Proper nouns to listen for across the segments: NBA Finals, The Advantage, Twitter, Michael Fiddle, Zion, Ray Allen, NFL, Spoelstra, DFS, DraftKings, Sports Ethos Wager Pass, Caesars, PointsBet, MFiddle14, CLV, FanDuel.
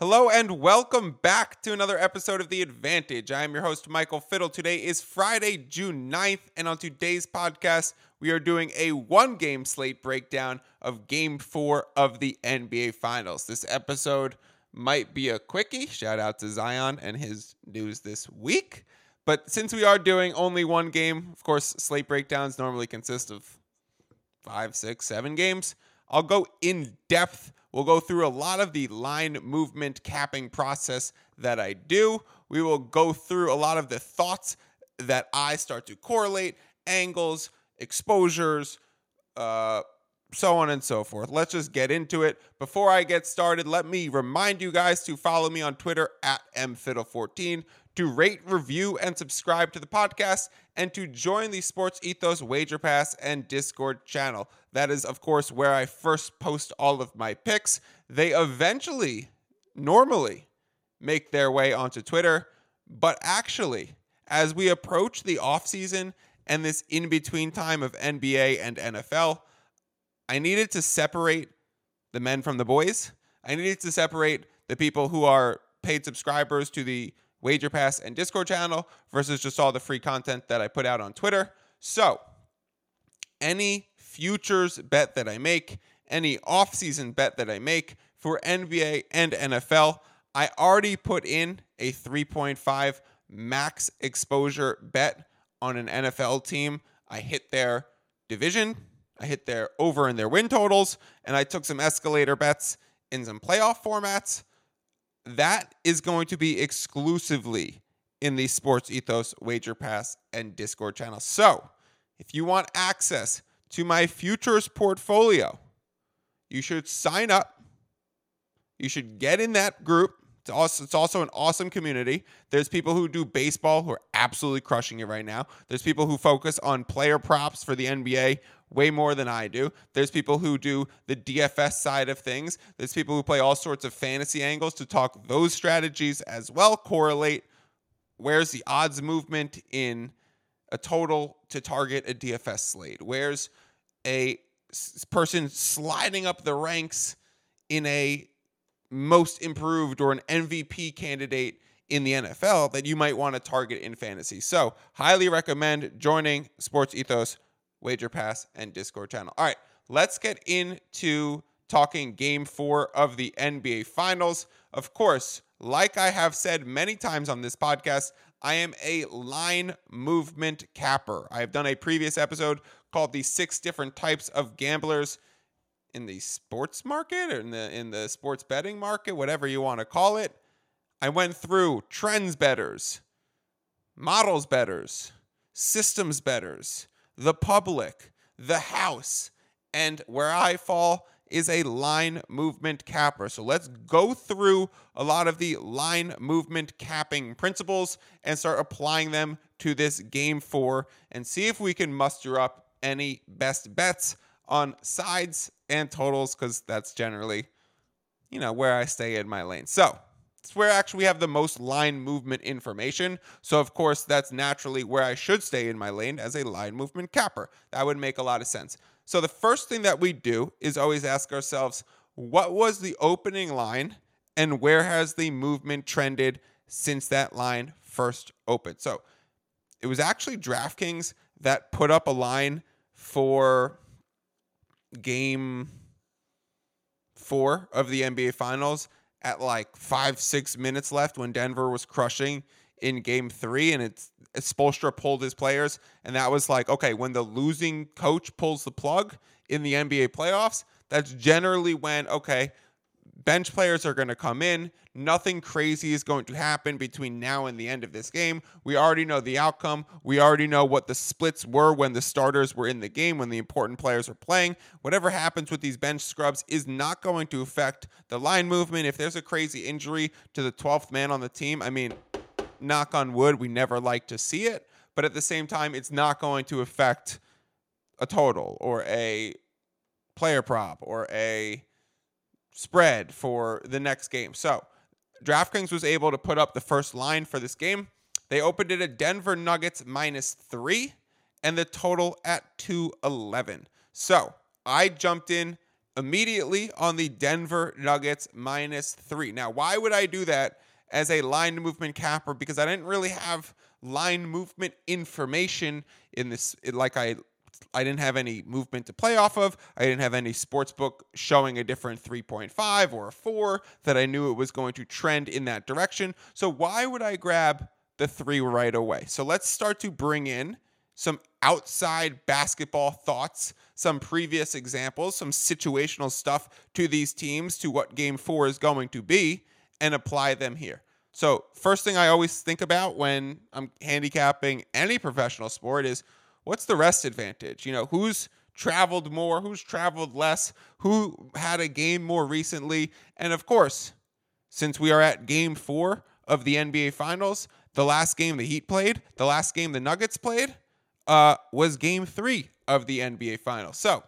Hello and welcome back to another episode of The Advantage. I am your host, Michael Fiddle. Today is Friday, June 9th, and on today's podcast, we are doing a one-game slate breakdown of Game 4 of the NBA Finals. This episode might be a quickie. Shout out to Zion and his news this week. But since we are doing only one game, of course, slate breakdowns normally consist of 5, 6, 7 games. I'll go in depth. We'll go through a lot of the line movement capping process that I do. We will go through a lot of the thoughts that I start to correlate, angles, exposures, so on and so forth. Let's just get into it. Before I get started, let me remind you guys to follow me on Twitter at MFiddle14, to rate, review, and subscribe to the podcast, and to join the Sports Ethos Wager Pass and Discord channel. That is, of course, where I first post all of my picks. They eventually, normally, make their way onto Twitter. But actually, as we approach the offseason and this in-between time of NBA and NFL, I needed to separate the men from the boys. I needed to separate the people who are paid subscribers to the Wager Pass and Discord channel versus just all the free content that I put out on Twitter. So, any futures bet that I make, any offseason bet that I make for NBA and NFL, I already put in a 3.5 max exposure bet on an NFL team. I hit their division, I hit their over and their win totals, and I took some escalator bets in some playoff formats. That is going to be exclusively in the Sports Ethos Wager Pass and Discord channel. So if you want access to my futures portfolio, you should sign up. You should get in that group. It's also an awesome community. There's people who do baseball who are absolutely crushing it right now. There's people who focus on player props for the NBA way more than I do. There's people who do the DFS side of things. There's people who play all sorts of fantasy angles to talk those strategies as well, correlate where's the odds movement in a total to target a DFS slate. Where's a person sliding up the ranks in a most improved or an MVP candidate in the NFL that you might want to target in fantasy. So highly recommend joining Sports Ethos Wager Pass and Discord channel. All right, let's get into talking Game 4 of the NBA Finals. Of course, like I have said many times on this podcast, I am a line movement capper. I have done a previous episode called the 6 different types of gamblers in the sports market or in the sports betting market, whatever you want to call it. I went through trends bettors, models bettors, systems bettors, the public, the house, and where I fall is a line movement capper. So let's go through a lot of the line movement capping principles and start applying them to this Game 4 and see if we can muster up any best bets on sides and totals, because that's generally, where I stay in my lane. So it's where actually we have the most line movement information. So, of course, that's naturally where I should stay in my lane as a line movement capper. That would make a lot of sense. So the first thing that we do is always ask ourselves, what was the opening line and where has the movement trended since that line first opened? So it was actually DraftKings that put up a line for Game 4 of the NBA Finals at like 5-6 minutes left when Denver was crushing in Game 3, and it's Spoelstra pulled his players, and that was like, okay, when the losing coach pulls the plug in the NBA playoffs, that's generally when, okay, bench players are going to come in. Nothing crazy is going to happen between now and the end of this game. We already know the outcome. We already know what the splits were when the starters were in the game, when the important players are playing. Whatever happens with these bench scrubs is not going to affect the line movement. If there's a crazy injury to the 12th man on the team, knock on wood, we never like to see it. But at the same time, it's not going to affect a total or a player prop or a spread for the next game. So DraftKings was able to put up the first line for this game. They opened it at Denver Nuggets -3 and the total at 211. So I jumped in immediately on the Denver Nuggets -3. Now, why would I do that as a line movement capper? Because I didn't really have line movement information in this. I didn't have any movement to play off of. I didn't have any sports book showing a different 3.5 or a 4 that I knew it was going to trend in that direction. So why would I grab the 3 right away? So let's start to bring in some outside basketball thoughts, some previous examples, some situational stuff to these teams, to what game 4 is going to be, and apply them here. So first thing I always think about when I'm handicapping any professional sport is, what's the rest advantage? You know, who's traveled more, who's traveled less, who had a game more recently. And of course, since we are at game 4 of the NBA Finals, the last game the Heat played, the last game the Nuggets played, was game 3 of the NBA Finals. So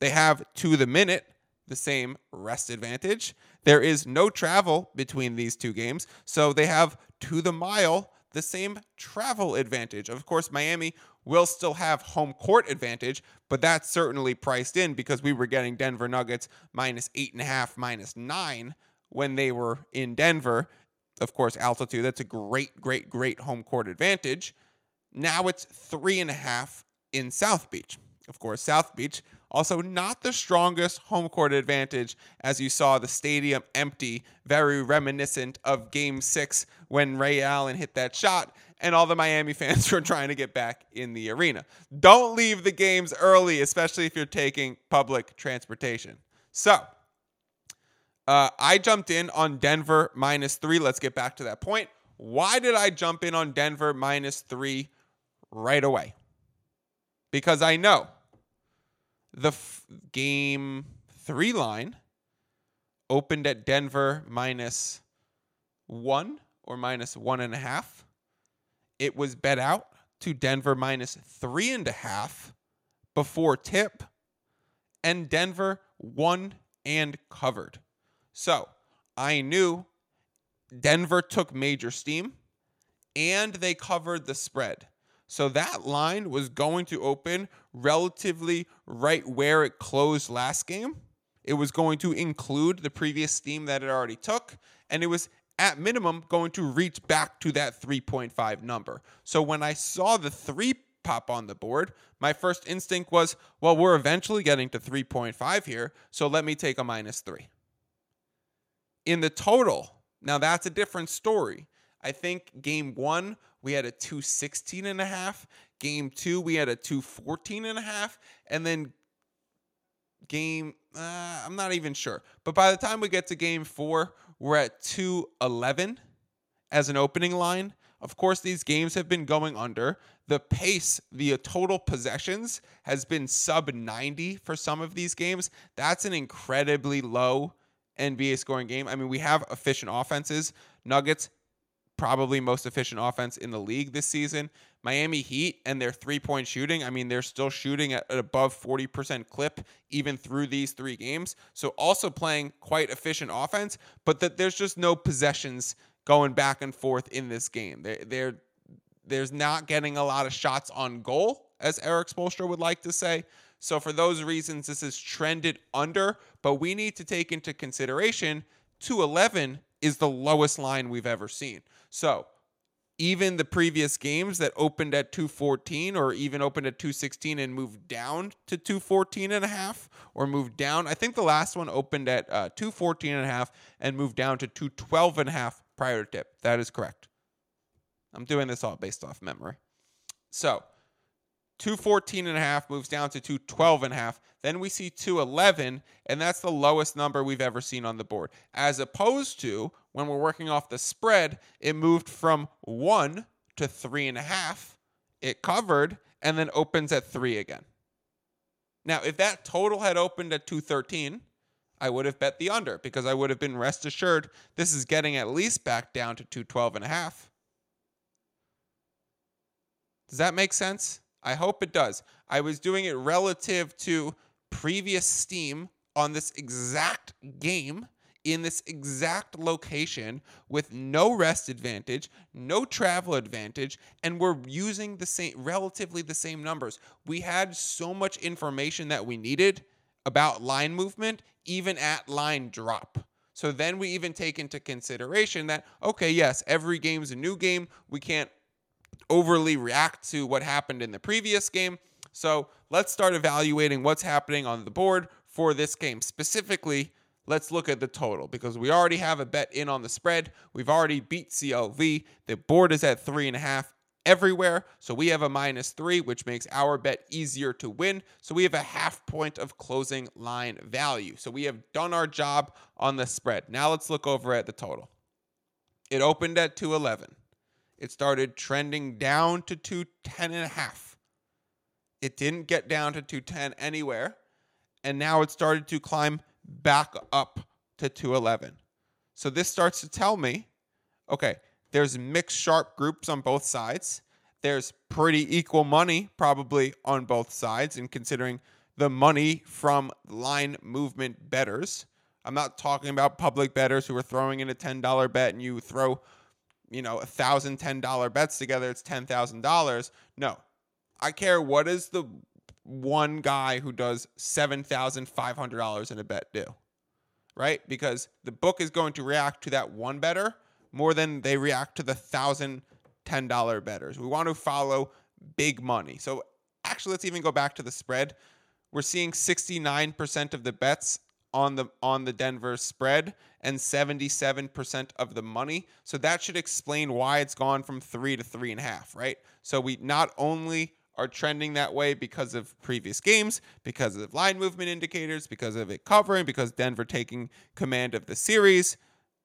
they have, to the minute, the same rest advantage. There is no travel between these two games, so they have, to the mile, the same travel advantage. Of course, Miami will still have home court advantage, but that's certainly priced in because we were getting Denver Nuggets -8.5, -9 when they were in Denver. Of course, altitude, that's a great, great, great home court advantage. Now it's 3.5 in South Beach. Of course, South Beach, also not the strongest home court advantage, as you saw the stadium empty, very reminiscent of game 6 when Ray Allen hit that shot and all the Miami fans were trying to get back in the arena. Don't leave the games early, especially if you're taking public transportation. So I jumped in on Denver -3. Let's get back to that point. Why did I jump in on Denver -3 right away? Because I know the game 3 line opened at Denver -1 or -1.5. It was bet out to Denver -3.5 before tip, and Denver won and covered. So I knew Denver took major steam and they covered the spread. So that line was going to open relatively right where it closed last game. It was going to include the previous steam that it already took, and it was at minimum going to reach back to that 3.5 number. So when I saw the 3 pop on the board, my first instinct was, well, we're eventually getting to 3.5 here, so let me take a -3. In the total, now that's a different story. I think game 1, we had a 216.5. Game 2, we had a 214.5. And then game, I'm not even sure. But by the time we get to game 4, we're at 211 as an opening line. Of course, these games have been going under. The pace, the total possessions, has been sub 90 for some of these games. That's an incredibly low NBA scoring game. I mean, we have efficient offenses. Nuggets, probably most efficient offense in the league this season. Miami Heat and their three-point shooting, I mean, they're still shooting at an above 40% clip even through these 3 games. So also playing quite efficient offense, but that there's just no possessions going back and forth in this game. There's not getting a lot of shots on goal, as Eric Spoelstra would like to say. So for those reasons, this is trended under, but we need to take into consideration 211 is the lowest line we've ever seen. So even the previous games that opened at 214 or even opened at 216 and moved down to 214.5 or moved down, I think the last one opened at 214.5 and moved down to 212.5 prior to tip. That is correct. I'm doing this all based off memory. So 214.5 moves down to 212.5. Then we see 211, and that's the lowest number we've ever seen on the board. As opposed to when we're working off the spread, it moved from 1 to 3.5. It covered and then opens at 3 again. Now, if that total had opened at 213, I would have bet the under because I would have been rest assured this is getting at least back down to 212.5. Does that make sense? I hope it does. I was doing it relative to previous steam on this exact game in this exact location with no rest advantage, no travel advantage, and we're using the same, relatively the same numbers. We had so much information that we needed about line movement, even at line drop. So then we even take into consideration that, okay, yes, every game's a new game. We can't overly react to what happened in the previous game. So let's start evaluating what's happening on the board for this game. Specifically, let's look at the total because we already have a bet in on the spread. We've already beat CLV. The board is at 3.5 everywhere. So we have a -3, which makes our bet easier to win. So we have a half point of closing line value. So we have done our job on the spread. Now let's look over at the total. It opened at 211. It started trending down to 210.5. It didn't get down to 210 anywhere. And now it started to climb back up to 211. So this starts to tell me, okay, there's mixed sharp groups on both sides. There's pretty equal money probably on both sides. And considering the money from line movement bettors, I'm not talking about public bettors who are throwing in a $10 bet and you throw, a $1,000 $10 bets together, it's $10,000. No, I care what is the one guy who does $7,500 in a bet do, right? Because the book is going to react to that one better more than they react to the $1,010 bettors. We want to follow big money. So actually, let's even go back to the spread. We're seeing 69% of the bets on the Denver spread and 77% of the money. So that should explain why it's gone from 3 to 3.5, right? So we not only are trending that way because of previous games, because of line movement indicators, because of it covering, because Denver taking command of the series.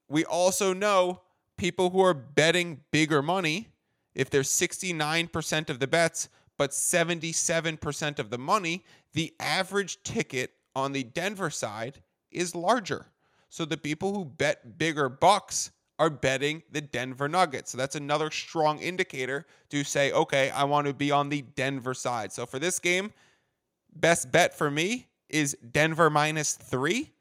We also know people who are betting bigger money, if they're 69% of the bets, but 77% of the money, the average ticket on the Denver side is larger. So the people who bet bigger bucks are betting the Denver Nuggets. So that's another strong indicator to say, okay, I want to be on the Denver side. So for this game, best bet for me is Denver -3.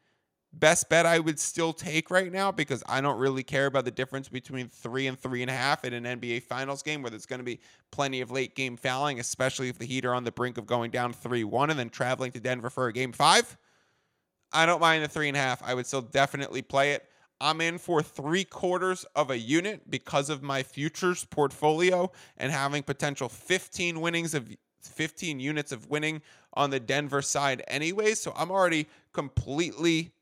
Best bet I would still take right now because I don't really care about the difference between 3 and 3.5 in an NBA Finals game where there's going to be plenty of late game fouling, especially if the Heat are on the brink of going down 3-1 and then traveling to Denver for a game 5. I don't mind the 3.5. I would still definitely play it. I'm in for 0.75 units because of my futures portfolio and having potential 15 units of winning on the Denver side anyway. So I'm already completely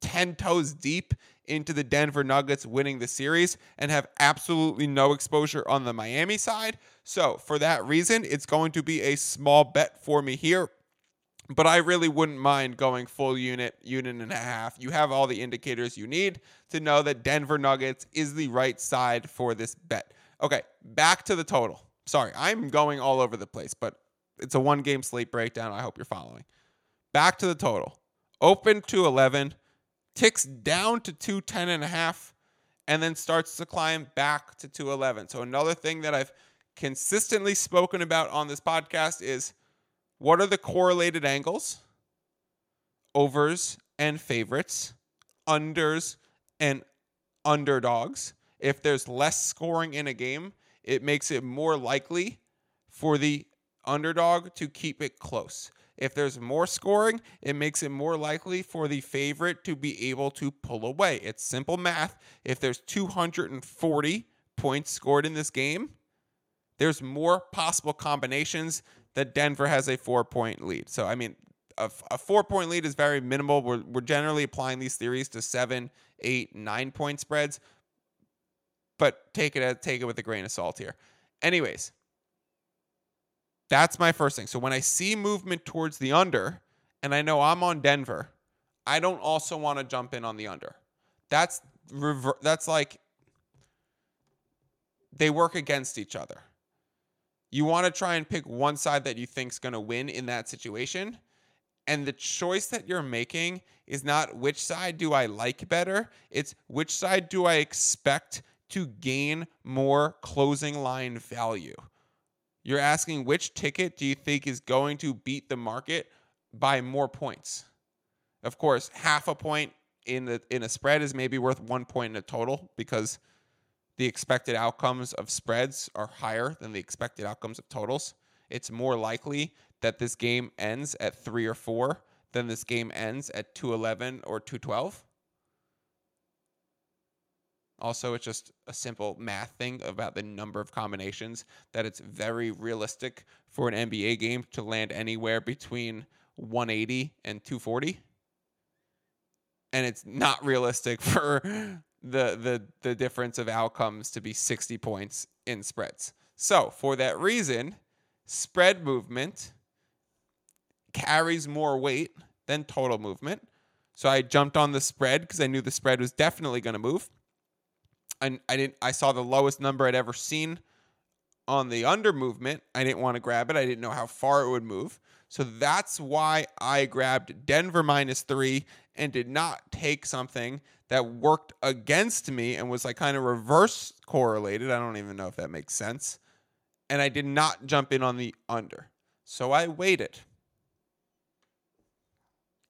10 toes deep into the Denver Nuggets winning the series and have absolutely no exposure on the Miami side. So for that reason, it's going to be a small bet for me here, but I really wouldn't mind going full unit and a half. You have all the indicators you need to know that Denver Nuggets is the right side for this bet. Okay, back to the total. Sorry, I'm going all over the place, but it's a one-game slate breakdown. I hope you're following. Back to the total. Open 211, ticks down to 210.5, and then starts to climb back to 211. So another thing that I've consistently spoken about on this podcast is what are the correlated angles? Overs and favorites, unders and underdogs. If there's less scoring in a game, it makes it more likely for the underdog to keep it close. If there's more scoring, it makes it more likely for the favorite to be able to pull away. It's simple math. If there's 240 points scored in this game, there's more possible combinations that Denver has a 4-point lead. So, a 4-point lead is very minimal. We're generally applying these theories to 7, 8, 9-point spreads, but take it with a grain of salt here. Anyways, that's my first thing. So when I see movement towards the under and I know I'm on Denver, I don't also want to jump in on the under. That's like they work against each other. You want to try and pick one side that you think is going to win in that situation. And the choice that you're making is not which side do I like better. It's which side do I expect to gain more closing line value. You're asking which ticket do you think is going to beat the market by more points? Of course, half a point in a spread is maybe worth 1 point in a total because the expected outcomes of spreads are higher than the expected outcomes of totals. It's more likely that this game ends at 3 or 4 then this game ends at 211 or 212. Also, it's just a simple math thing about the number of combinations that it's very realistic for an NBA game to land anywhere between 180 and 240. And it's not realistic for the difference of outcomes to be 60 points in spreads. So for that reason, spread movement carries more weight than total movement. So I jumped on the spread because I knew the spread was definitely going to move. And I saw the lowest number I'd ever seen on the under movement. I didn't want to grab it. I didn't know how far it would move. So that's why I grabbed Denver -3 and did not take something that worked against me and was like kind of reverse correlated. I don't even know if that makes sense. And I did not jump in on the under. So I waited.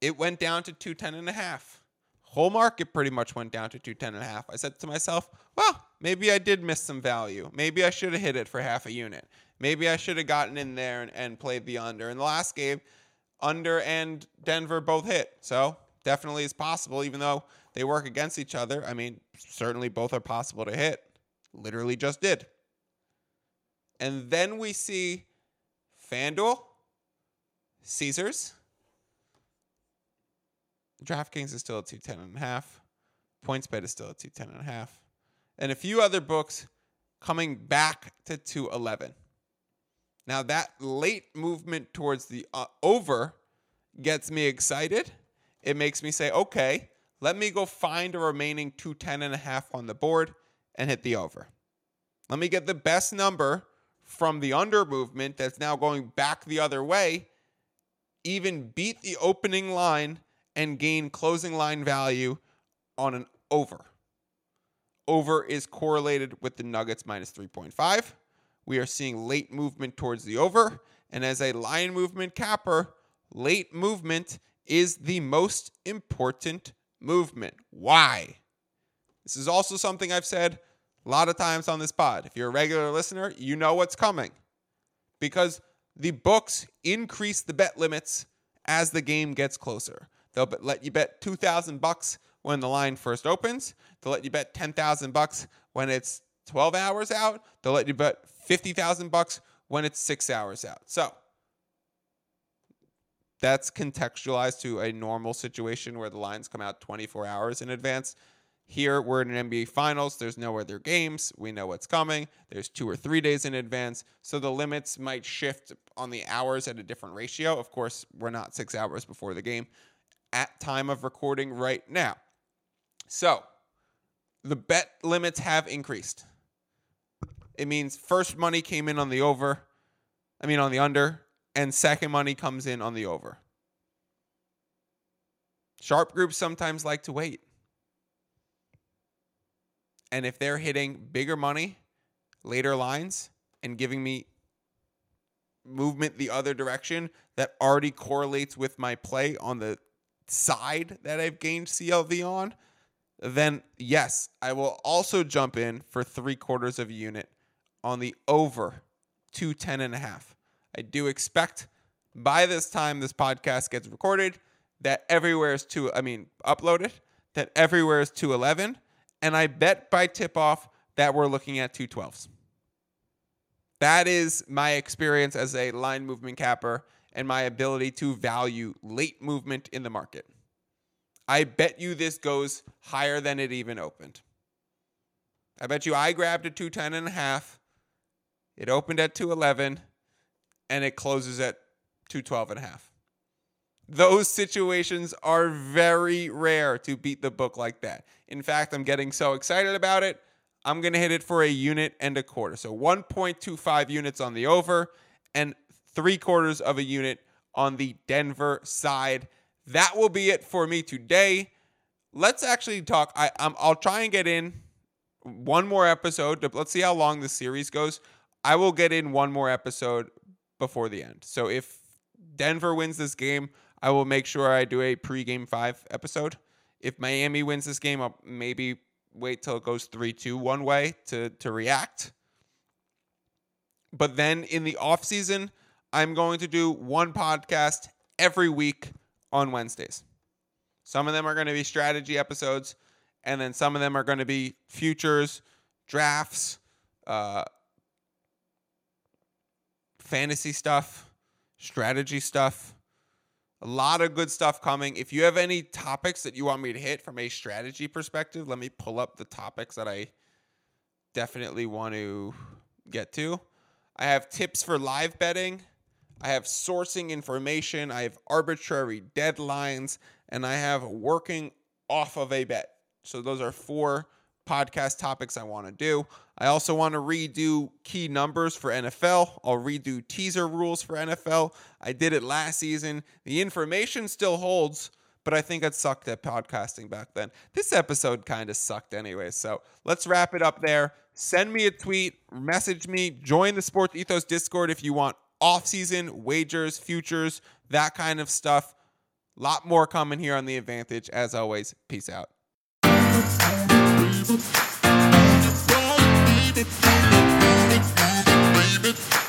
It went down to 210.5. Whole market pretty much went down to 210.5. I said to myself, well, maybe I did miss some value. Maybe I should have hit it for half a unit. Maybe I should have gotten in there and played the under. In the last game, under and Denver both hit. So definitely is possible, even though they work against each other. I mean, certainly both are possible to hit. Literally just did. And then we see FanDuel, Caesars, DraftKings is still at 210.5. PointsBet is still at 210.5. And a few other books coming back to 211. Now that late movement towards the over gets me excited. It makes me say, okay, let me go find a remaining 210.5 on the board and hit the over. Let me get the best number from the under movement that's now going back the other way, even beat the opening line and gain closing line value on an over. Over is correlated with the Nuggets -3.5. We are seeing late movement towards the over. And as a line movement capper, late movement is the most important movement. Why? This is also something I've said a lot of times on this pod. If you're a regular listener, you know what's coming. Because the books increase the bet limits as the game gets closer. They'll let you bet $2,000 when the line first opens. They'll let you bet $10,000 when it's 12 hours out. They'll let you bet $50,000 when it's 6 hours out. So that's contextualized to a normal situation where the lines come out 24 hours in advance. Here, we're in an NBA Finals. There's no other games. We know what's coming. There's 2 or 3 days in advance. So the limits might shift on the hours at a different ratio. Of course, we're not 6 hours before the game at time of recording right now. So the bet limits have increased. It means first money came in on the over, on the under, and second money comes in on the over. Sharp groups sometimes like to wait. And if they're hitting bigger money, later lines, and giving me movement the other direction that already correlates with my play on the side that I've gained CLV on, then yes, I will also jump in for 0.75 units on the over 210.5. I do expect by this time this podcast gets recorded that everywhere is uploaded, that everywhere is 211. And I bet by tip off that we're looking at 212s. That is my experience as a line movement capper and my ability to value late movement in the market. I bet you this goes higher than it even opened. I bet you I grabbed a 210.5. It opened at 211 and it closes at 212.5. Those situations are very rare to beat the book like that. In fact, I'm getting so excited about it, I'm going to hit it for 1.25 units. So 1.25 units on the over and 0.75 units on the Denver side. That will be it for me today. Let's actually talk. I'll try and get in one more episode. Let's see how long the series goes. I will get in one more episode before the end. So if Denver wins this game, I will make sure I do a pre-game 5 episode. If Miami wins this game, I'll maybe wait till it goes 3-2 one way to react. But then in the off season, I'm going to do one podcast every week on Wednesdays. Some of them are going to be strategy episodes, and then some of them are going to be futures, drafts, fantasy stuff, strategy stuff. A lot of good stuff coming. If you have any topics that you want me to hit from a strategy perspective, let me pull up the topics that I definitely want to get to. I have tips for live betting. I have sourcing information. I have arbitrary deadlines. And I have working off of a bet. So those are 4 podcast topics I want to do. I also want to redo key numbers for NFL. I'll redo teaser rules for NFL. I did it last season. The information still holds, but I think it sucked at podcasting back then. This episode kind of sucked anyway. So let's wrap it up there. Send me a tweet, message me, join the Sports Ethos Discord if you want off-season wagers, futures, that kind of stuff. A lot more coming here on The Advantage. As always, peace out. Baby, baby, baby, baby, baby, baby.